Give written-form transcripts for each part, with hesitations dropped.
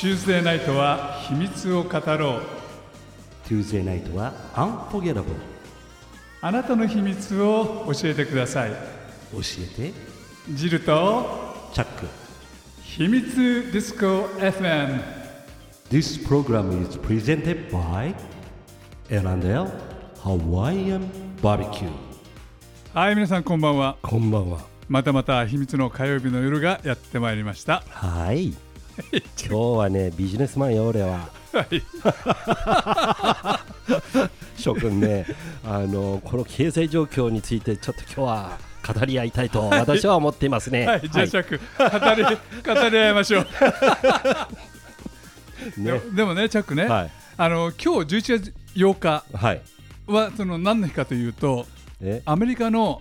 Tuesday night は秘密を語ろう。 Tuesday night は Unforgettable。 あなたの秘密を教えてください。教えて。ジルとチャック。秘密ディスコ FM。 This program is presented by L&L Hawaiian BBQ。 はい、皆さんこんばんは。こんばんは。またまた秘密の火曜日の夜がやってまいりました。はい。今日はね、ビジネスマンよ俺は。はい。諸君ね、この経済状況についてちょっと今日は語り合いたいと私は思っていますね。はい、はい、じゃあ釈、語り合いましょう。、ね、でもね、釈ね、はい、今日11月8日はその何の日かというと、はい、アメリカの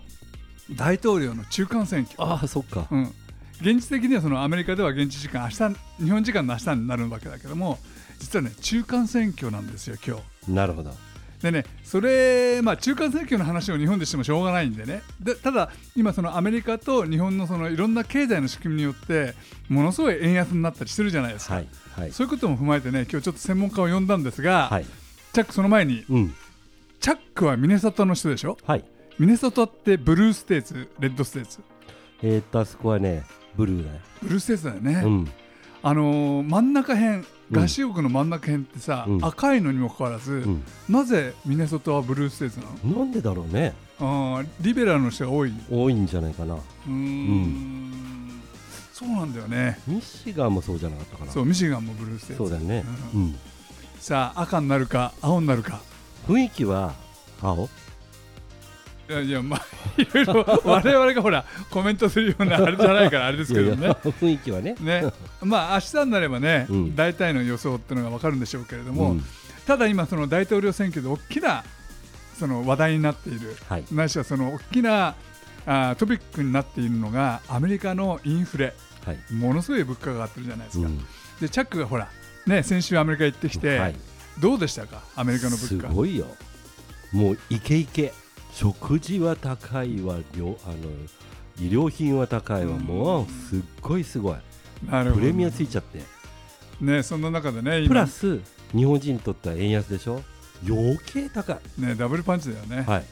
大統領の中間選挙。ああ、そっか。うん、現実的にはそのアメリカでは現地時間、明日、日本時間の明日になるわけだけども、実はね、中間選挙なんですよ今日。なるほど。でね、それ、まあ、中間選挙の話を日本でしてもしょうがないんでね。で、ただ今そのアメリカと日本のそのいろんな経済の仕組みによってものすごい円安になったりしてるじゃないですか。はいはい、そういうことも踏まえてね、今日ちょっと専門家を呼んだんですが、はい、チャック、その前に、うん、チャックはミネソタの人でしょ。はい、ミネソタってブルーステーツ、レッドステーツ。あそこはね、ブルーだよ。ブルーステーツだよね。うん、真ん中辺、合衆国の真ん中辺ってさ、うん、赤いのにもかかわらず、うん、なぜミネソタはブルーステーツなの？なんでだろうね。あ、リベラルの人が多いんじゃないかな。うん、そうなんだよね。ミシガンもそうじゃなかったかな。そう、ミシガンもブルーステーツ。そうだよね。うんうん、さあ、赤になるか青になるか。雰囲気は青。いや、まあ、いろいろ我々がほらコメントするようなあれじゃないからあれですけどね。いやいや、雰囲気は ね、まあ明日になればね、うん、大体の予想っていうのが分かるんでしょうけれども、うん、ただ今その大統領選挙で大きなその話題になっている、はい、ないしはその大きなトピックになっているのがアメリカのインフレ、はい、ものすごい物価が上がってるじゃないですか。うん、でチャックがほら、ね、先週アメリカ行ってきて、はい、どうでしたかアメリカの物価。すごいよ、もうイケイケ。食事は高いわ、医療品は高いわ、もうすっごいすごい。なるほど、ね、プレミアついちゃって、ね、そんな中でね、プラス日本人にとっては円安でしょ、余計高い、ね、ダブルパンチだよね。はい、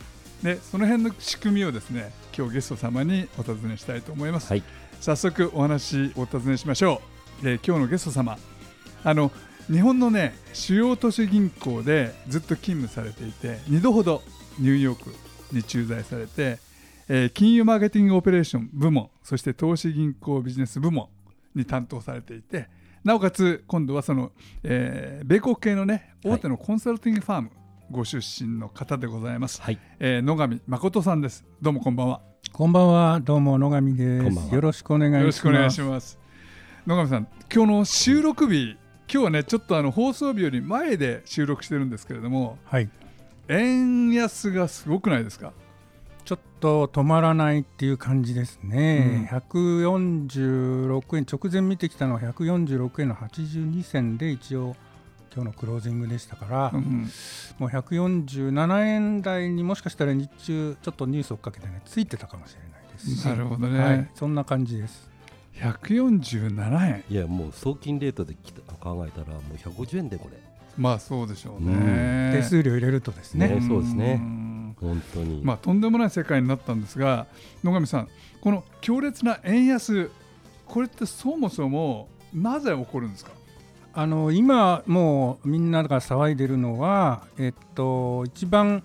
でその辺の仕組みをですね、今日ゲスト様にお尋ねしたいと思います。はい、早速お話をお尋ねしましょう。今日のゲスト様、日本のね、主要都市銀行でずっと勤務されていて、2度ほどニューヨークに駐在されて、金融マーケティングオペレーション部門、そして投資銀行ビジネス部門に担当されていて、なおかつ今度はその、米国系のね、大手のコンサルティングファームご出身の方でございます。はい、野上誠さんです。どうもこんばんは。こんばんは。どうも野上です。こんばんは。よろしくお願いします。よろしくお願いします。野上さん、今日の収録日、今日はね、ちょっと放送日より前で収録してるんですけれども、はい、円安がすごくないですか？ちょっと止まらないっていう感じですね。うん、146円、直前見てきたのは146円の82銭で一応今日のクロージングでしたから、うん、もう147円台にもしかしたら日中ちょっとニュースをかけてね、ついてたかもしれないです。なるほどね。はい、そんな感じです。147円、いや、もう送金レートで考えたらもう150円でこれ、まあそうでしょうね。うん、手数料入れるとですね。ね、そうですね。本当に、まあ、とんでもない世界になったんですが、野上さん、この強烈な円安、これってそもそもなぜ起こるんですか？今もうみんなが騒いでるのは、一番、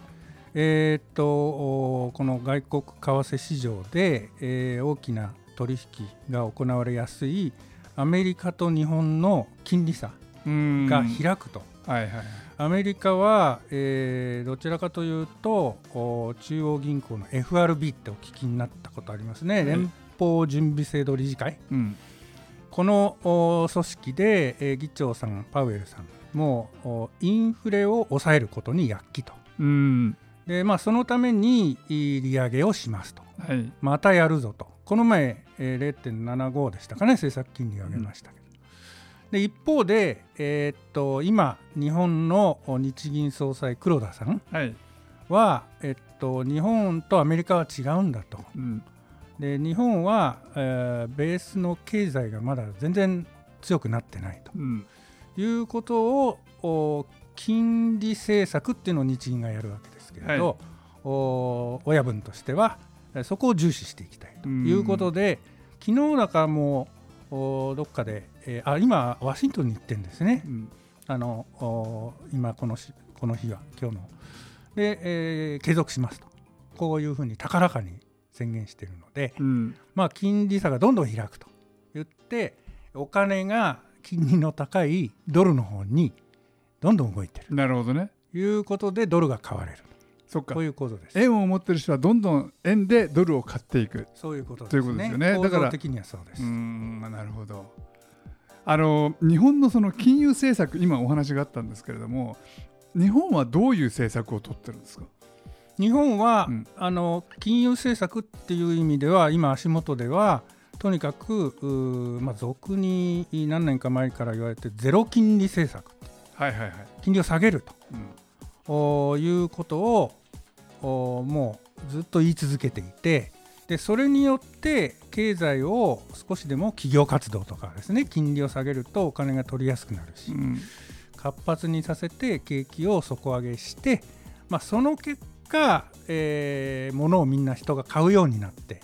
この外国為替市場で、大きな取引が行われやすいアメリカと日本の金利差が開くと。はいはい、アメリカは、どちらかというと中央銀行の FRB ってお聞きになったことありますね。はい、連邦準備制度理事会、うん、この組織で、議長さんパウエルさんもインフレを抑えることに躍起と。うんで、まあ、そのために利上げをしますと。はい、またやるぞと。この前、0.75 でしたかね、政策金利を上げましたけど、うんで一方で、今日本の日銀総裁黒田さんは、はい、日本とアメリカは違うんだと。うん、で日本は、ベースの経済がまだ全然強くなってないということを金利政策っていうのを日銀がやるわけですけれど、親分としてはそこを重視していきたいということで、昨日だかもどっかで、今ワシントンに行ってるんですね、今この日は今日ので、継続しますとこういうふうに高らかに宣言しているので、金利差がどんどん開くと言ってお金が金利の高いドルの方にどんどん動いてる。なるほどね。いうことでドルが買われる。そっか。ということです。円を持ってる人はどんどん円でドルを買っていく。そういうことですね。ということですよね。構造的にはそうです。なるほど。日本のその金融政策、今お話があったんですけれども、日本はどういう政策を取ってるんですか。日本は、金融政策っていう意味では今足元ではとにかく俗に何年か前から言われてゼロ金利政策、金利を下げると、いうことをもうずっと言い続けていて、でそれによって経済を少しでも企業活動とかですね、金利を下げるとお金が取りやすくなるし、活発にさせて景気を底上げして、その結果、物をみんな人が買うようになって、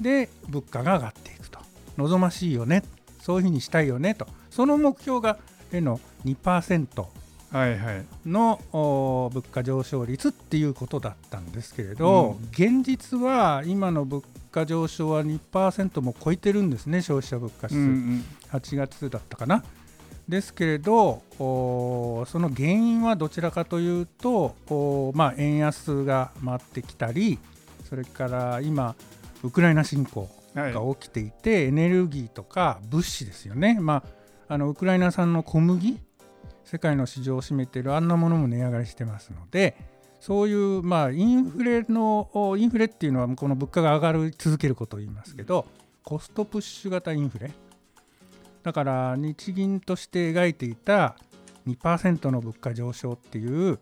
で物価が上がっていくと、望ましいよね、そういうふうにしたいよねと、その目標がの 2% の物価上昇率っていうことだったんですけれど、現実は今の物価上昇は 2% も超えてるんですね。消費者物価指数、8月だったかなですけれど、その原因はどちらかというと、円安が回ってきたり、それから今ウクライナ侵攻が起きていて、エネルギーとか物資ですよね、ウクライナ産の小麦、世界の市場を占めているあんなものも値上がりしてますので、そういう、インフレっていうのはこの物価が上がり続けることを言いますけど、コストプッシュ型インフレだから、日銀として描いていた 2% の物価上昇っていう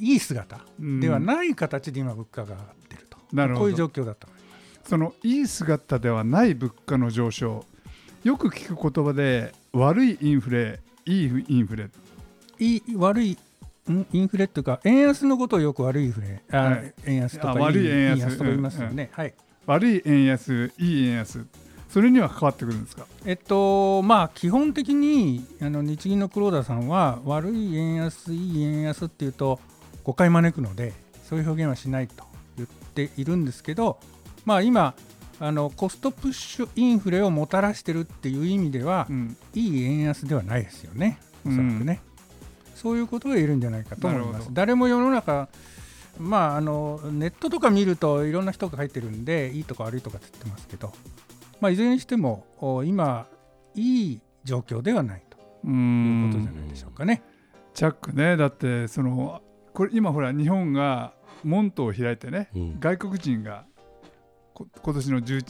いい姿ではない形で今物価が上がっていると、こういう状況だと思います。そのいい姿ではない物価の上昇、よく聞く言葉で悪いインフレ、インフレというか円安のことをよく悪いインフレ、円安とか悪い円安とか言いますよね。悪い円安、いい円安、それには関わってくるんですか。基本的に日銀の黒田さんは悪い円安、いい円安っていうと誤解招くので、そういう表現はしないと言っているんですけど、今コストプッシュインフレをもたらしてるっていう意味では、いい円安ではないですよね、おそらくね、そういうことが言えるんじゃないかと思います。誰も世の中、ネットとか見るといろんな人が書いてるんで、いいとか悪いとかって言ってますけど、いずれにしても今いい状況ではないということじゃないでしょうかね。チャックね、だってこれ今ほら日本が門戸を開いてね、外国人が今年の10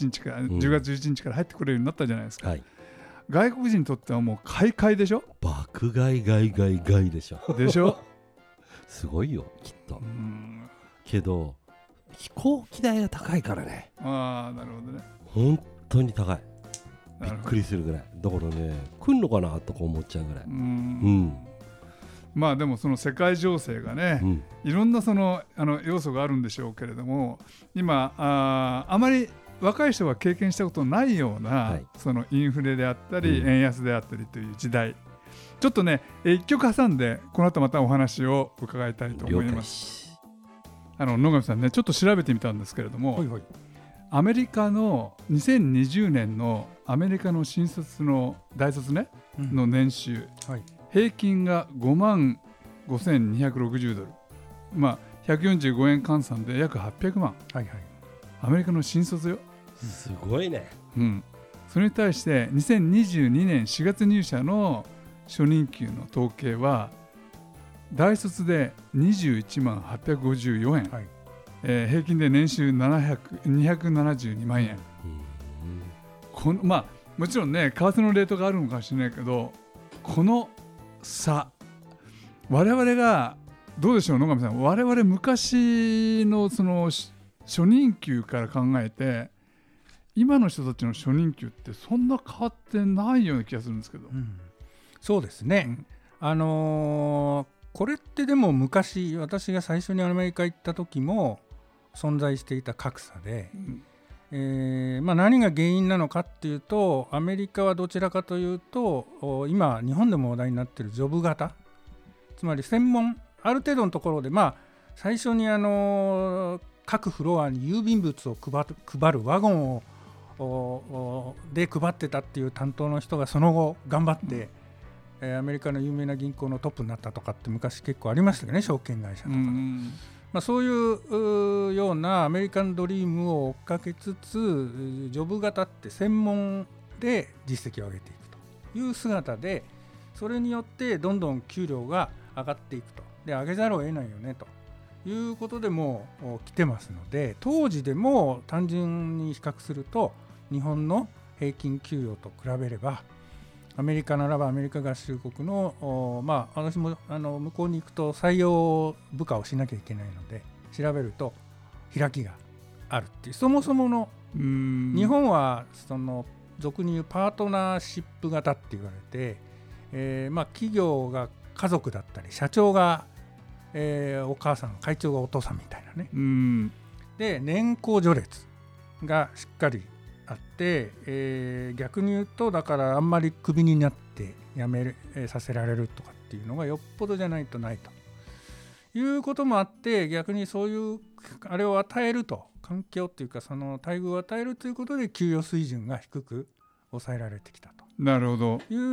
月11日から入ってくれるようになったじゃないですか、外国人にとってはもう買い買いでしょ、爆買い買いでしょすごいよきっと。けど飛行機代が高いからね。なるほどね。本当に高い、びっくりするぐらいだからね、来んのかなとか思っちゃうぐらい。でもその世界情勢がね、いろんな要素があるんでしょうけれども、今あまり若い人が経験したことないような、そのインフレであったり、円安であったりという時代、ちょっとね一曲挟んでこの後またお話を伺いたいと思います。野上さんね、ちょっと調べてみたんですけれども、アメリカの2020年のアメリカの新卒の大卒ね、の年収、平均が55,260ドル、145円換算で約800万、アメリカの新卒よ、すごいね。それに対して2022年4月入社の初任給の統計は大卒で21万854円、平均で年収272万円、もちろんね為替のレートがあるのかもしれないけど、この差、我々がどうでしょう野上さん、我々昔の初任給から考えて今の人たちの初任給ってそんな変わってないような気がするんですけど、うん、そうですね、うん、これってでも昔私が最初にアメリカ行った時も存在していた格差で、うん何が原因なのかっていうとアメリカはどちらかというと今日本でも話題になっているジョブ型つまり専門ある程度のところで、最初に各フロアに郵便物を配るワゴンをで配ってたっていう担当の人がその後頑張って、アメリカの有名な銀行のトップになったとかって昔結構ありましたよね証券会社とか、うんそういうようなアメリカンドリームを追っかけつつジョブ型って専門で実績を上げていくという姿でそれによってどんどん給料が上がっていくとで上げざるを得ないよねということでもう来てますので当時でも単純に比較すると日本の平均給与と比べればアメリカならばアメリカ合衆国の、私も向こうに行くと採用部下をしなきゃいけないので調べると開きがあるっていうそもそもの日本はその俗に言うパートナーシップ型って言われて、企業が家族だったり社長が、お母さん会長がお父さんみたいなねで年功序列がしっかりあって、逆に言うとだからあんまりクビになって辞める、させられるとかっていうのがよっぽどじゃないとないということもあって逆にそういうあれを与えると環境っていうかその待遇を与えるということで給与水準が低く抑えられてきたという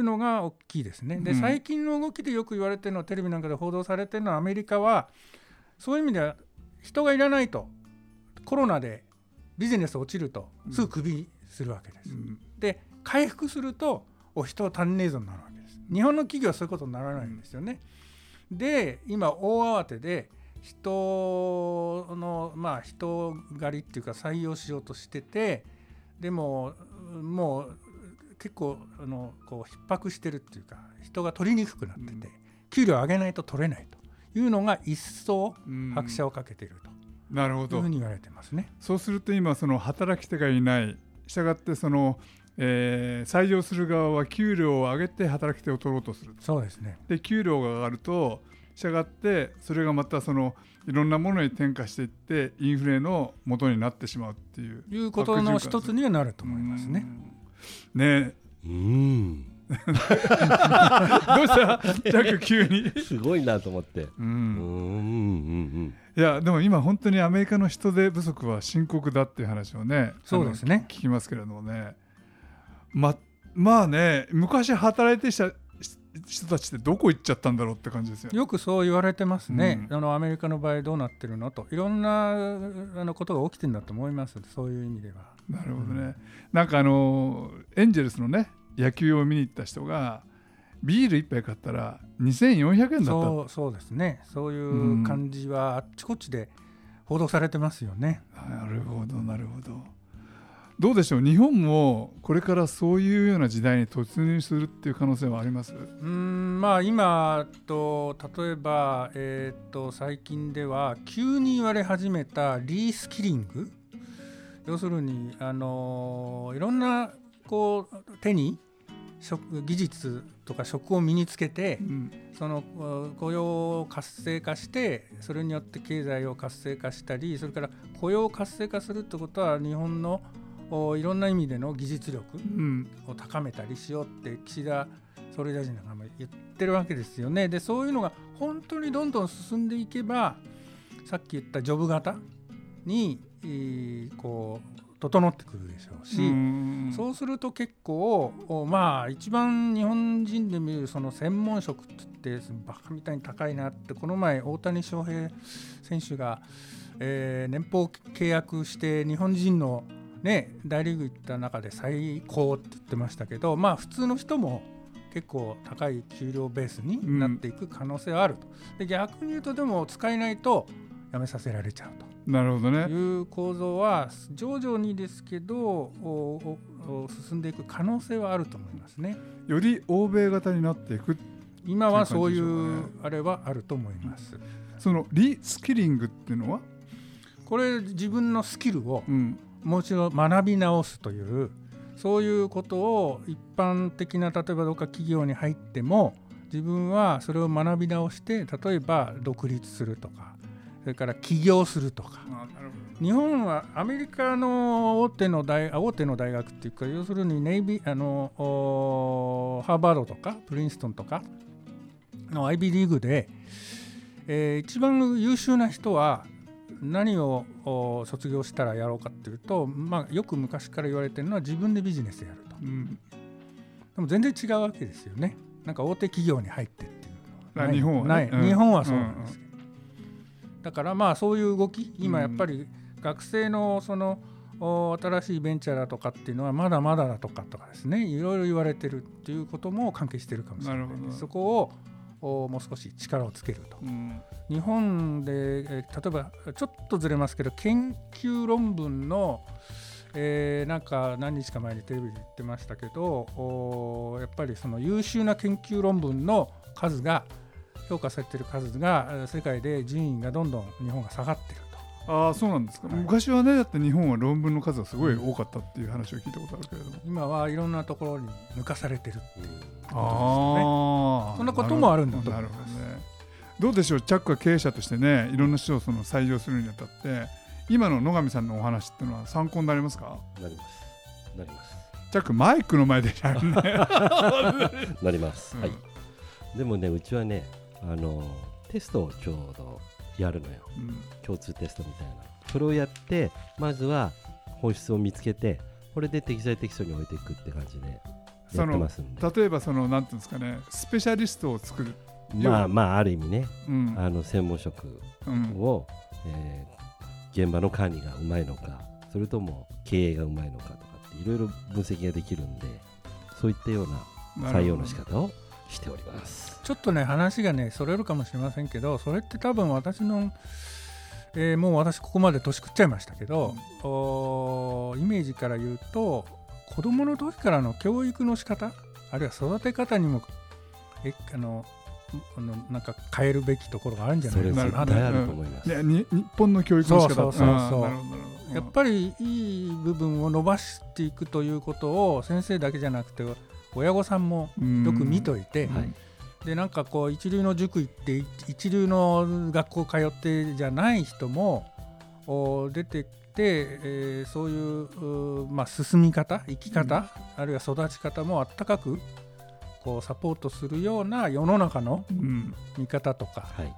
のが大きいですね。で最近の動きでよく言われてるのはテレビなんかで報道されてるのはアメリカはそういう意味では人がいらないとコロナでビジネス落ちるとすぐクビするわけです、で回復するとお人足んねえぞになるわけです。日本の企業はそういうことにならないんですよね、で今大慌てで人狩りっていうか採用しようとしててでももう結構逼迫してるっていうか人が取りにくくなってて、給料上げないと取れないというのが一層拍車をかけていると、なるほどいうふうに言われてますね。そうすると今その働き手がいないしたがってその、採用する側は給料を上げて働き手を取ろうとする。そうですね。で給料が上がるとしたがってそれがまたそのいろんなものに転嫁していってインフレの元になってしまうっていうことの一つにはなると思いますね。どうしたジャック急にすごいなと思っていやでも今本当にアメリカの人手不足は深刻だっていう話をねそうですね聞きますけれどもね、まあね昔働いてきた人たちってどこ行っちゃったんだろうって感じですよね。よくそう言われてますね、アメリカの場合どうなってるのといろんなことが起きてるんだと思います。そういう意味ではなるほどね、なんかエンジェルスのね野球を見に行った人がビール1杯買ったら2400円だったそうですね。そういう感じはあっちこっちで報道されてますよね。なるほどなるほど。どうでしょう日本もこれからそういうような時代に突入するっていう可能性はあります？今と例えば、最近では急に言われ始めたリースキリング要するにいろんな手に技術とか職を身につけて、その雇用を活性化してそれによって経済を活性化したりそれから雇用を活性化するってことは日本のいろんな意味での技術力を高めたりしようって岸田総理大臣なんかも言ってるわけですよね。でそういうのが本当にどんどん進んでいけばさっき言ったジョブ型に整ってくるでしょうし、そうすると結構一番日本人で見るその専門職ってバカみたいに高いなってこの前大谷翔平選手が、年俸契約して日本人の、大リーグ行った中で最高って言ってましたけど、普通の人も結構高い給料ベースになっていく可能性はあると、で逆に言うとでも使えないと辞めさせられちゃうと。なるほどね。いう構造は徐々にですけど進んでいく可能性はあると思いますね。より欧米型になっていく今はそういうあれはあると思います。そのリスキリングっていうのはこれ自分のスキルをもう一度学び直すというそういうことを一般的な例えばどっか企業に入っても自分はそれを学び直して例えば独立するとかそれから起業するとか。日本はアメリカの大手の大学っていうか要するにハーバードとかプリンストンとかの IB リーグで、一番優秀な人は何を卒業したらやろうかっていうと、まあ、よく昔から言われてるのは自分でビジネスやると、うん、でも全然違うわけですよね。なんか大手企業に入ってっていうのは日本はそうなんですけど、だからまあそういう動き今やっぱり学生のその新しいベンチャーだとかっていうのはまだまだだとかですねいろいろ言われてるっていうことも関係してるかもしれない。そこをもう少し力をつけると、うん、日本で例えばちょっとずれますけど研究論文のなんか何日か前にテレビで言ってましたけどやっぱりその優秀な研究論文の数が評価されている数が世界で順位がどんどん日本が下がっていると。ああそうなんですか、はい、昔はねだって日本は論文の数がすごい多かったっていう話を聞いたことあるけれども今はいろんなところに抜かされてるっていうことですよね。あそんなこともあるんだと思います。なるほどね。どうでしょうチャックは経営者としてねいろんな人をその採用するにあたって今の野上さんのお話っていうのは参考になりますか？なります。チャックマイクの前でやるねなります、うんはい、でもねうちはねテストをちょうどやるのよ、うん、共通テストみたいなそれをやってまずは本質を見つけてこれで適材適所に置いていくって感じでやってますんで例えばそのなんていうんですかねスペシャリストを作るまあある意味ね、うん、専門職を、うん現場の管理がうまいのかそれとも経営がうまいのかとかっていろいろ分析ができるんでそういったような採用の仕方をしております。ちょっとね話がねそれるかもしれませんけどそれって多分私の、もう私ここまで年食っちゃいましたけど、うん、イメージから言うと子どもの時からの教育の仕方あるいは育て方にもなんか変えるべきところがあるんじゃないですか。あると思います、うんね、日本の教育の仕方やっぱりいい部分を伸ばしていくということを先生だけじゃなくて親御さんもよく見といて、はい、でなんかこう一流の塾行って一流の学校通ってじゃない人も出てきて、そういう、まあ、進み方生き方、うん、あるいは育ち方もあったかくこうサポートするような世の中の見方とか、うんはい、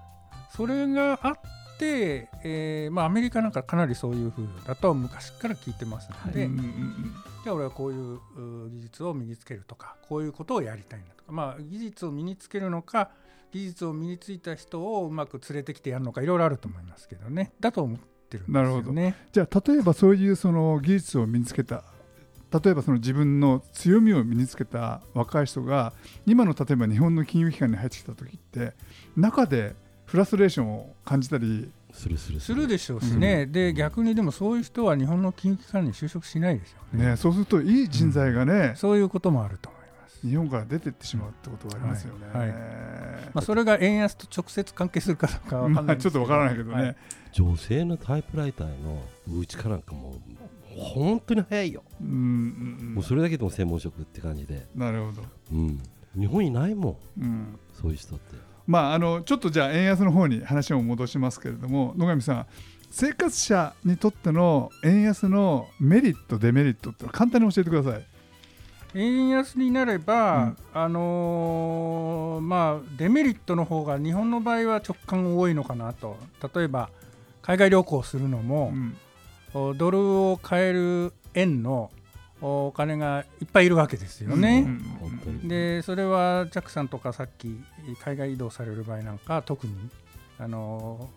それがあって、まあ、アメリカなんかかなりそういう風だと昔から聞いてますので、はいうんうんうん俺はこういう技術を身につけるとかこういうことをやりたいなとか、まあ、技術を身につけるのか技術を身についた人をうまく連れてきてやるのかいろいろあると思いますけどねだと思ってるんですよね。なるほど。じゃあ例えばそういうその技術を身につけた例えばその自分の強みを身につけた若い人が今の例えば日本の金融機関に入ってきた時って中でフラストレーションを感じたりするでしょうしね、うん、で逆にでもそういう人は日本の金融機関に就職しないでしょう ねそうするといい人材がね、うん、そういうこともあると思います。日本から出てってしまうってことがありますよね、はいはいまあ、それが円安と直接関係するかどうかは、まあ、ちょっとわからないけどね、はい、女性のタイプライターのうちかなんかも本当に早いよ、うんうん、もうそれだけでも専門職って感じでなるほど、うん、日本にないもん、うん、そういう人ってまあ、ちょっとじゃあ円安の方に話を戻しますけれども野上さん生活者にとっての円安のメリットデメリットっての簡単に教えてください。円安になれば、うんまあ、デメリットの方が日本の場合は直感多いのかなと。例えば海外旅行するのも、うん、ドルを買える円のお金がいっぱいいるわけですよね、うん、でそれはジャックさんとかさっき海外移動される場合なんか特に外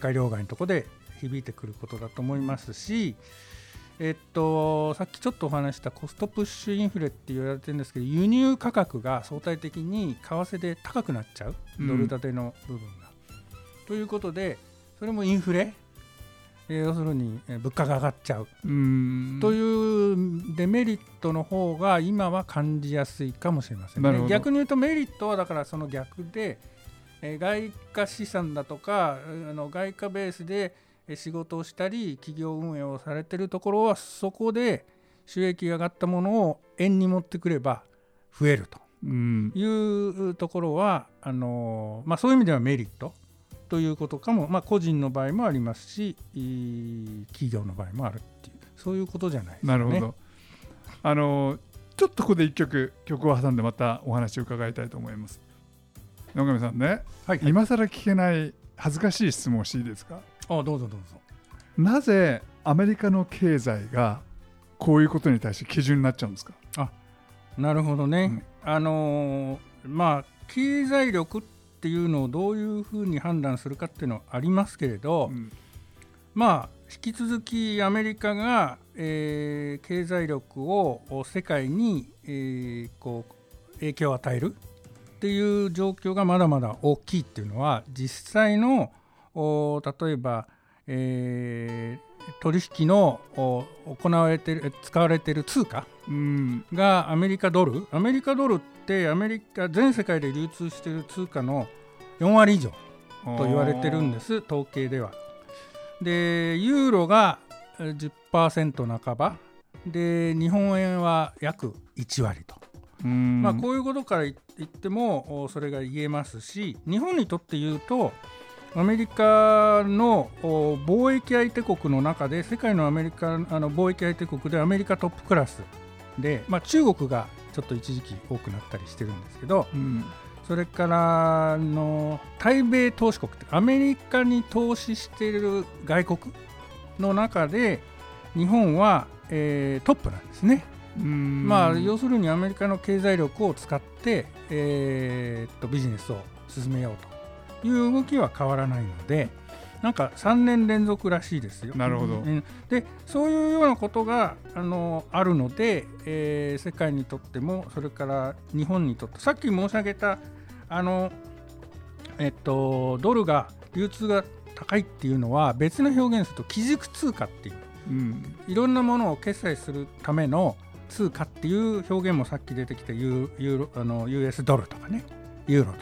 貨両替のとこで響いてくることだと思いますし、さっきちょっとお話したコストプッシュインフレって言われてるんですけど輸入価格が相対的に為替で高くなっちゃうドル建ての部分が、うん、ということでそれもインフレ要するに物価が上がっちゃうというデメリットの方が今は感じやすいかもしれませんね。逆に言うとメリットはだからその逆で外貨資産だとか外貨ベースで仕事をしたり企業運営をされているところは、そこで収益が上がったものを円に持ってくれば増えるというところは、そういう意味ではメリットということかも、個人の場合もありますし企業の場合もあるっていう、そういうことじゃないですかね。なるほど。ちょっとここで1曲を挟んでまたお話を伺いたいと思います。野上さんね、はい、今更聞けない恥ずかしい質問をしていいですか？どうぞ。なぜアメリカの経済がこういうことに対して基準になっちゃうんですか？なるほどね、経済力っていうのをどういうふうに判断するかっていうのはありますけれど、引き続きアメリカが、経済力を世界に、影響を与えるっていう状況がまだまだ大きいっていうのは、実際の例えば、取引の行われてる使われている通貨がアメリカドルって全世界で流通している通貨の4割以上と言われてるんです、統計では。でユーロが 10% 半ばで日本円は約1割と、こういうことから言ってもそれが言えますし、日本にとって言うとアメリカの貿易相手国の中で世界の貿易相手国でアメリカトップクラスで、中国がちょっと一時期多くなったりしてるんですけど、それからの対米投資国ってアメリカに投資している外国の中で日本は、トップなんですね。要するにアメリカの経済力を使って、ビジネスを進めようという動きは変わらないので、3年連続らしいですよ。なるほど。でそういうようなことがあるので、世界にとってもそれから日本にとって、さっき申し上げたドルが流通が高いっていうのは別の表現すると基軸通貨っていう、いろんなものを決済するための通貨っていう表現もさっき出てきたUS ドルとかね、ユーロと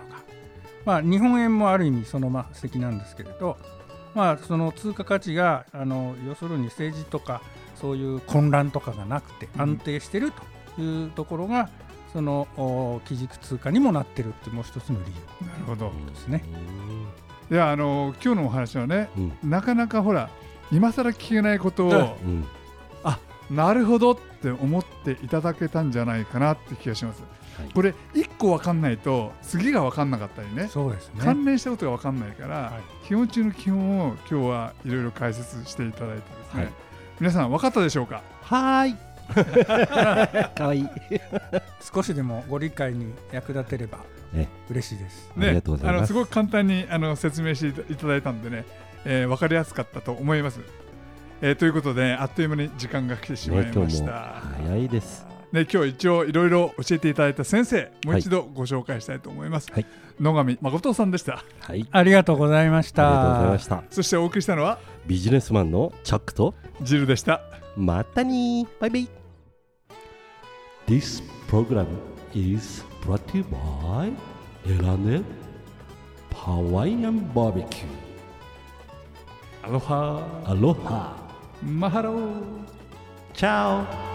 か、日本円もある意味その素敵なんですけれど、その通貨価値が要するに政治とかそういう混乱とかがなくて安定しているというところが、その基軸通貨にもなっているというもう一つの理由。なるほどですね。いや今日のお話はね、なかなか今更聞けないことを、なるほどって思っていただけたんじゃないかなって気がします。これ1個分かんないと次が分かんなかったりね、そうですね、関連したことが分かんないから、基本中の基本を今日はいろいろ解説していただいてですね、皆さん分かったでしょうか？かわいい少しでもご理解に役立てれば嬉しいです、ありがとうございます。すごく簡単に説明していただいたんでね、分かりやすかったと思います、ということであっという間に時間が来てしまいました、早いですね。今日一応いろいろ教えていただいた先生、もう一度ご紹介したいと思います、野上誠さんでした、ありがとうございました。そしてお送りしたのはビジネスマンのチャックとジルでした。またにバイバイ。 This program is brought to you by Elanet Hawaiian BBQ。 アロハ、アロハ、マハロー、チャオ。